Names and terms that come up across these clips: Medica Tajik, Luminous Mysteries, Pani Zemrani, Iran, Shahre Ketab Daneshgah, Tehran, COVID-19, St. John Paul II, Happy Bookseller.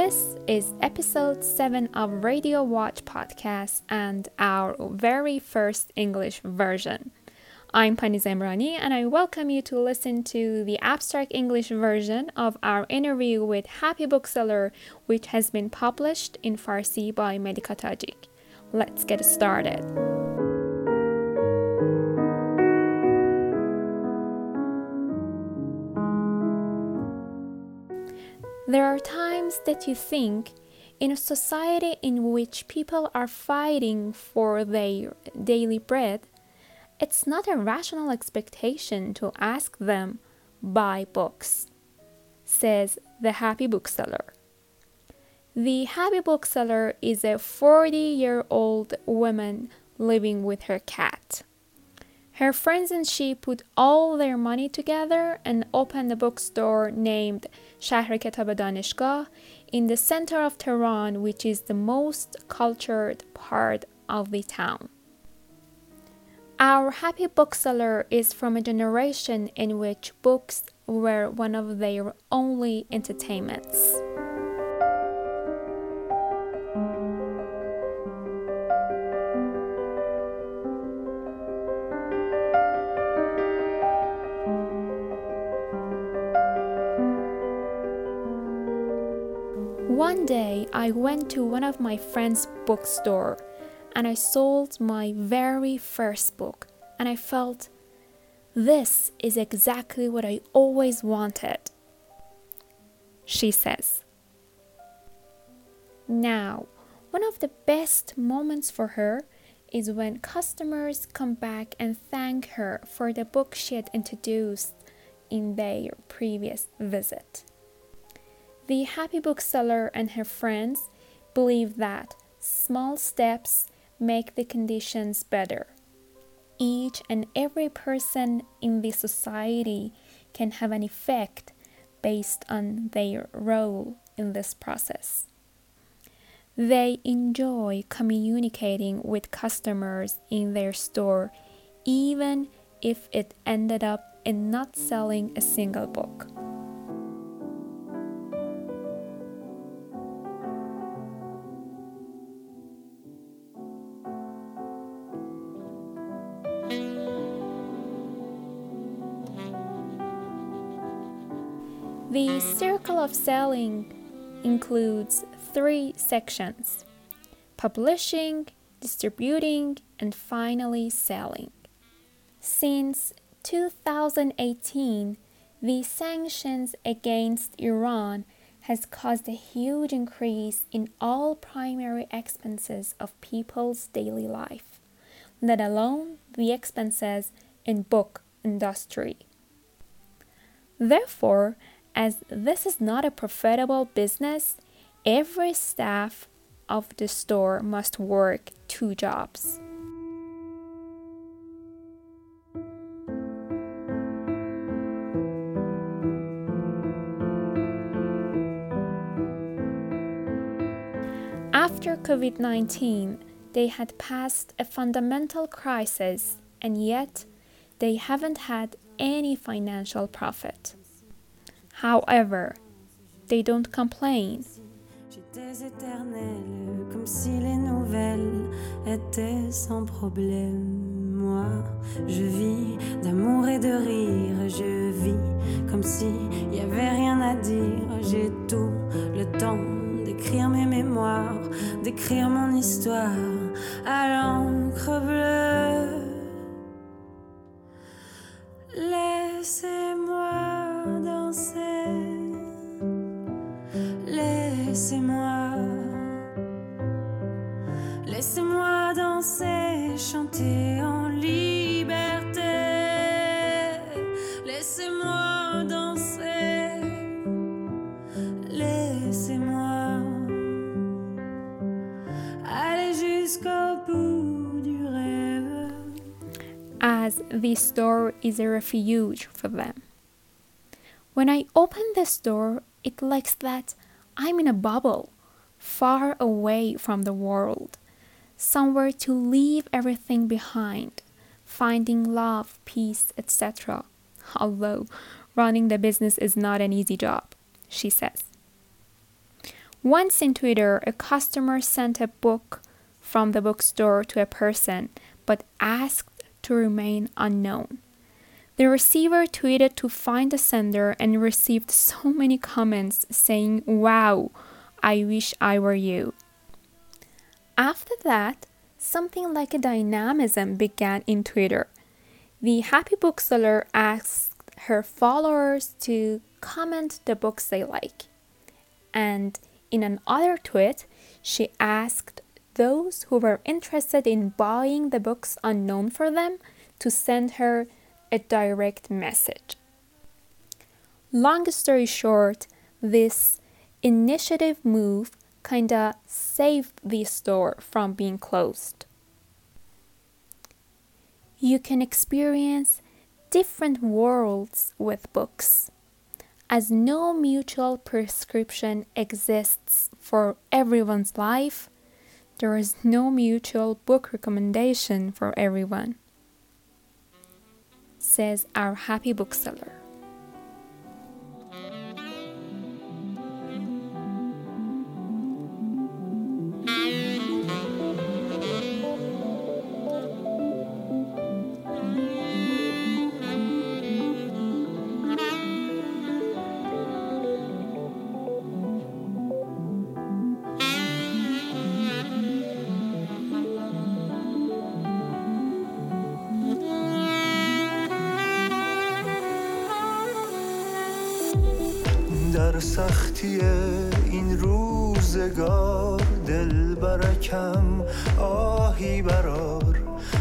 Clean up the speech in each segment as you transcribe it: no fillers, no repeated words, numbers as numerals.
This is episode 7 of Radio Watch podcast and our very first English version. I'm Pani Zemrani and I welcome you to listen to the abstract English version of our interview with Happy Bookseller, which has been published in Farsi by Medica Tajik. Let's get started. There are times that you think, in a society in which people are fighting for their daily bread, it's not a rational expectation to ask them, buy books, says the Happy Bookseller. The Happy Bookseller is a 40-year-old woman living with her cat. Her friends and she put all their money together and opened a bookstore named Shahre Ketab Daneshgah in the center of Tehran, which is the most cultured part of the town. Our Happy Bookseller is from a generation in which books were one of their only entertainments. One day, I went to one of my friend's bookstore and I sold my very first book and I felt, this is exactly what I always wanted, she says. Now, one of the best moments for her is when customers come back and thank her for the book she had introduced in their previous visit. The Happy Bookseller and her friends believe that small steps make the conditions better. Each and every person in the society can have an effect based on their role in this process. They enjoy communicating with customers in their store, even if it ended up in not selling a single book. The circle of selling includes 3 sections: publishing, distributing, and finally selling. Since 2018, the sanctions against Iran has caused a huge increase in all primary expenses of people's daily life, let alone the expenses in book industry. Therefore, as this is not a profitable business, every staff of the store must work 2 jobs. After COVID-19, they had passed a fundamental crisis, and yet they haven't had any financial profit. However, they don't complain. Laissez-moi danser, chanter en liberté. Laissez-moi danser. Laissez-moi aller jusqu'au bout du rêve. As this store is a refuge for them. When I open this door, it likes that I'm in a bubble, far away from the world, somewhere to leave everything behind, finding love, peace, etc. Although running the business is not an easy job, she says. Once in Twitter, a customer sent a book from the bookstore to a person, but asked to remain unknown. The receiver tweeted to find the sender and received so many comments saying, "Wow, I wish I were you." After that, something like a dynamism began in Twitter. The Happy Bookseller asked her followers to comment the books they like. And in another tweet, she asked those who were interested in buying the books unknown for them to send her a direct message. Long story short, this initiative move kinda saved the store from being closed. You can experience different worlds with books, as no mutual prescription exists for everyone's life. There is no mutual book recommendation for everyone, says our Happy Bookseller. در سختی این روزگار دل برکم آهی برار،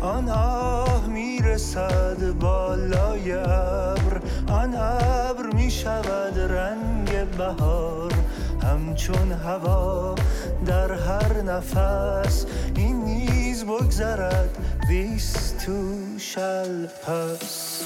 آن آه میرسد بالای ابر، آن ابر میشود رنگ بهار. همچون هوا در هر نفس این نیز بگذرد، this too shall pass.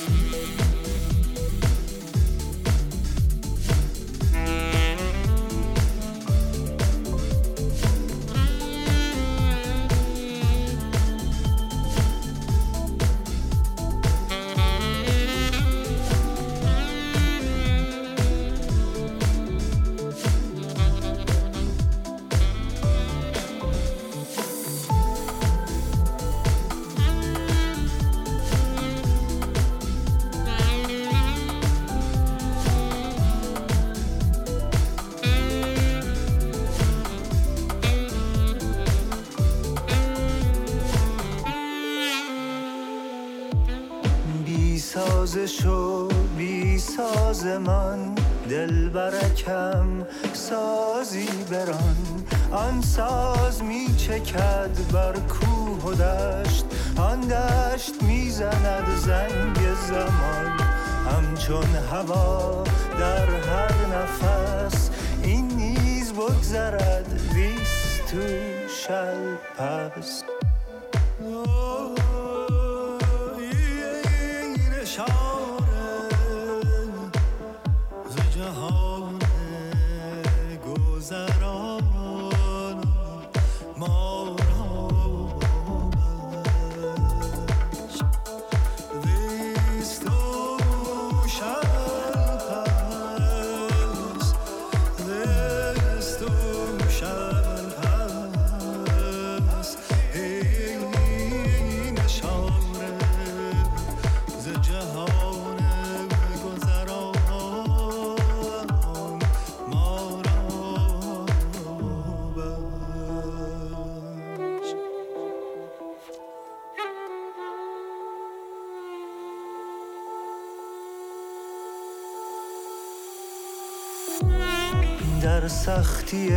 سازش و بی ساز من دل برکم سازی بران، آن ساز می چکد بر کوه و دشت، آن دشت می زند زنگ زمان. همچون هوا در هر نفس این نیز بگذرد، this too shall pass. در سختی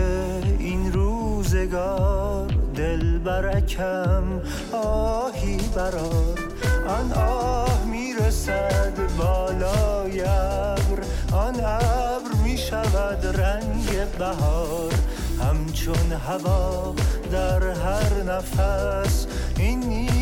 این روزگار دل برکم آهی برار، آن آه میرسد بالای ابر، آن ابر میشود رنگ بهار. همچون هوا در هر نفس این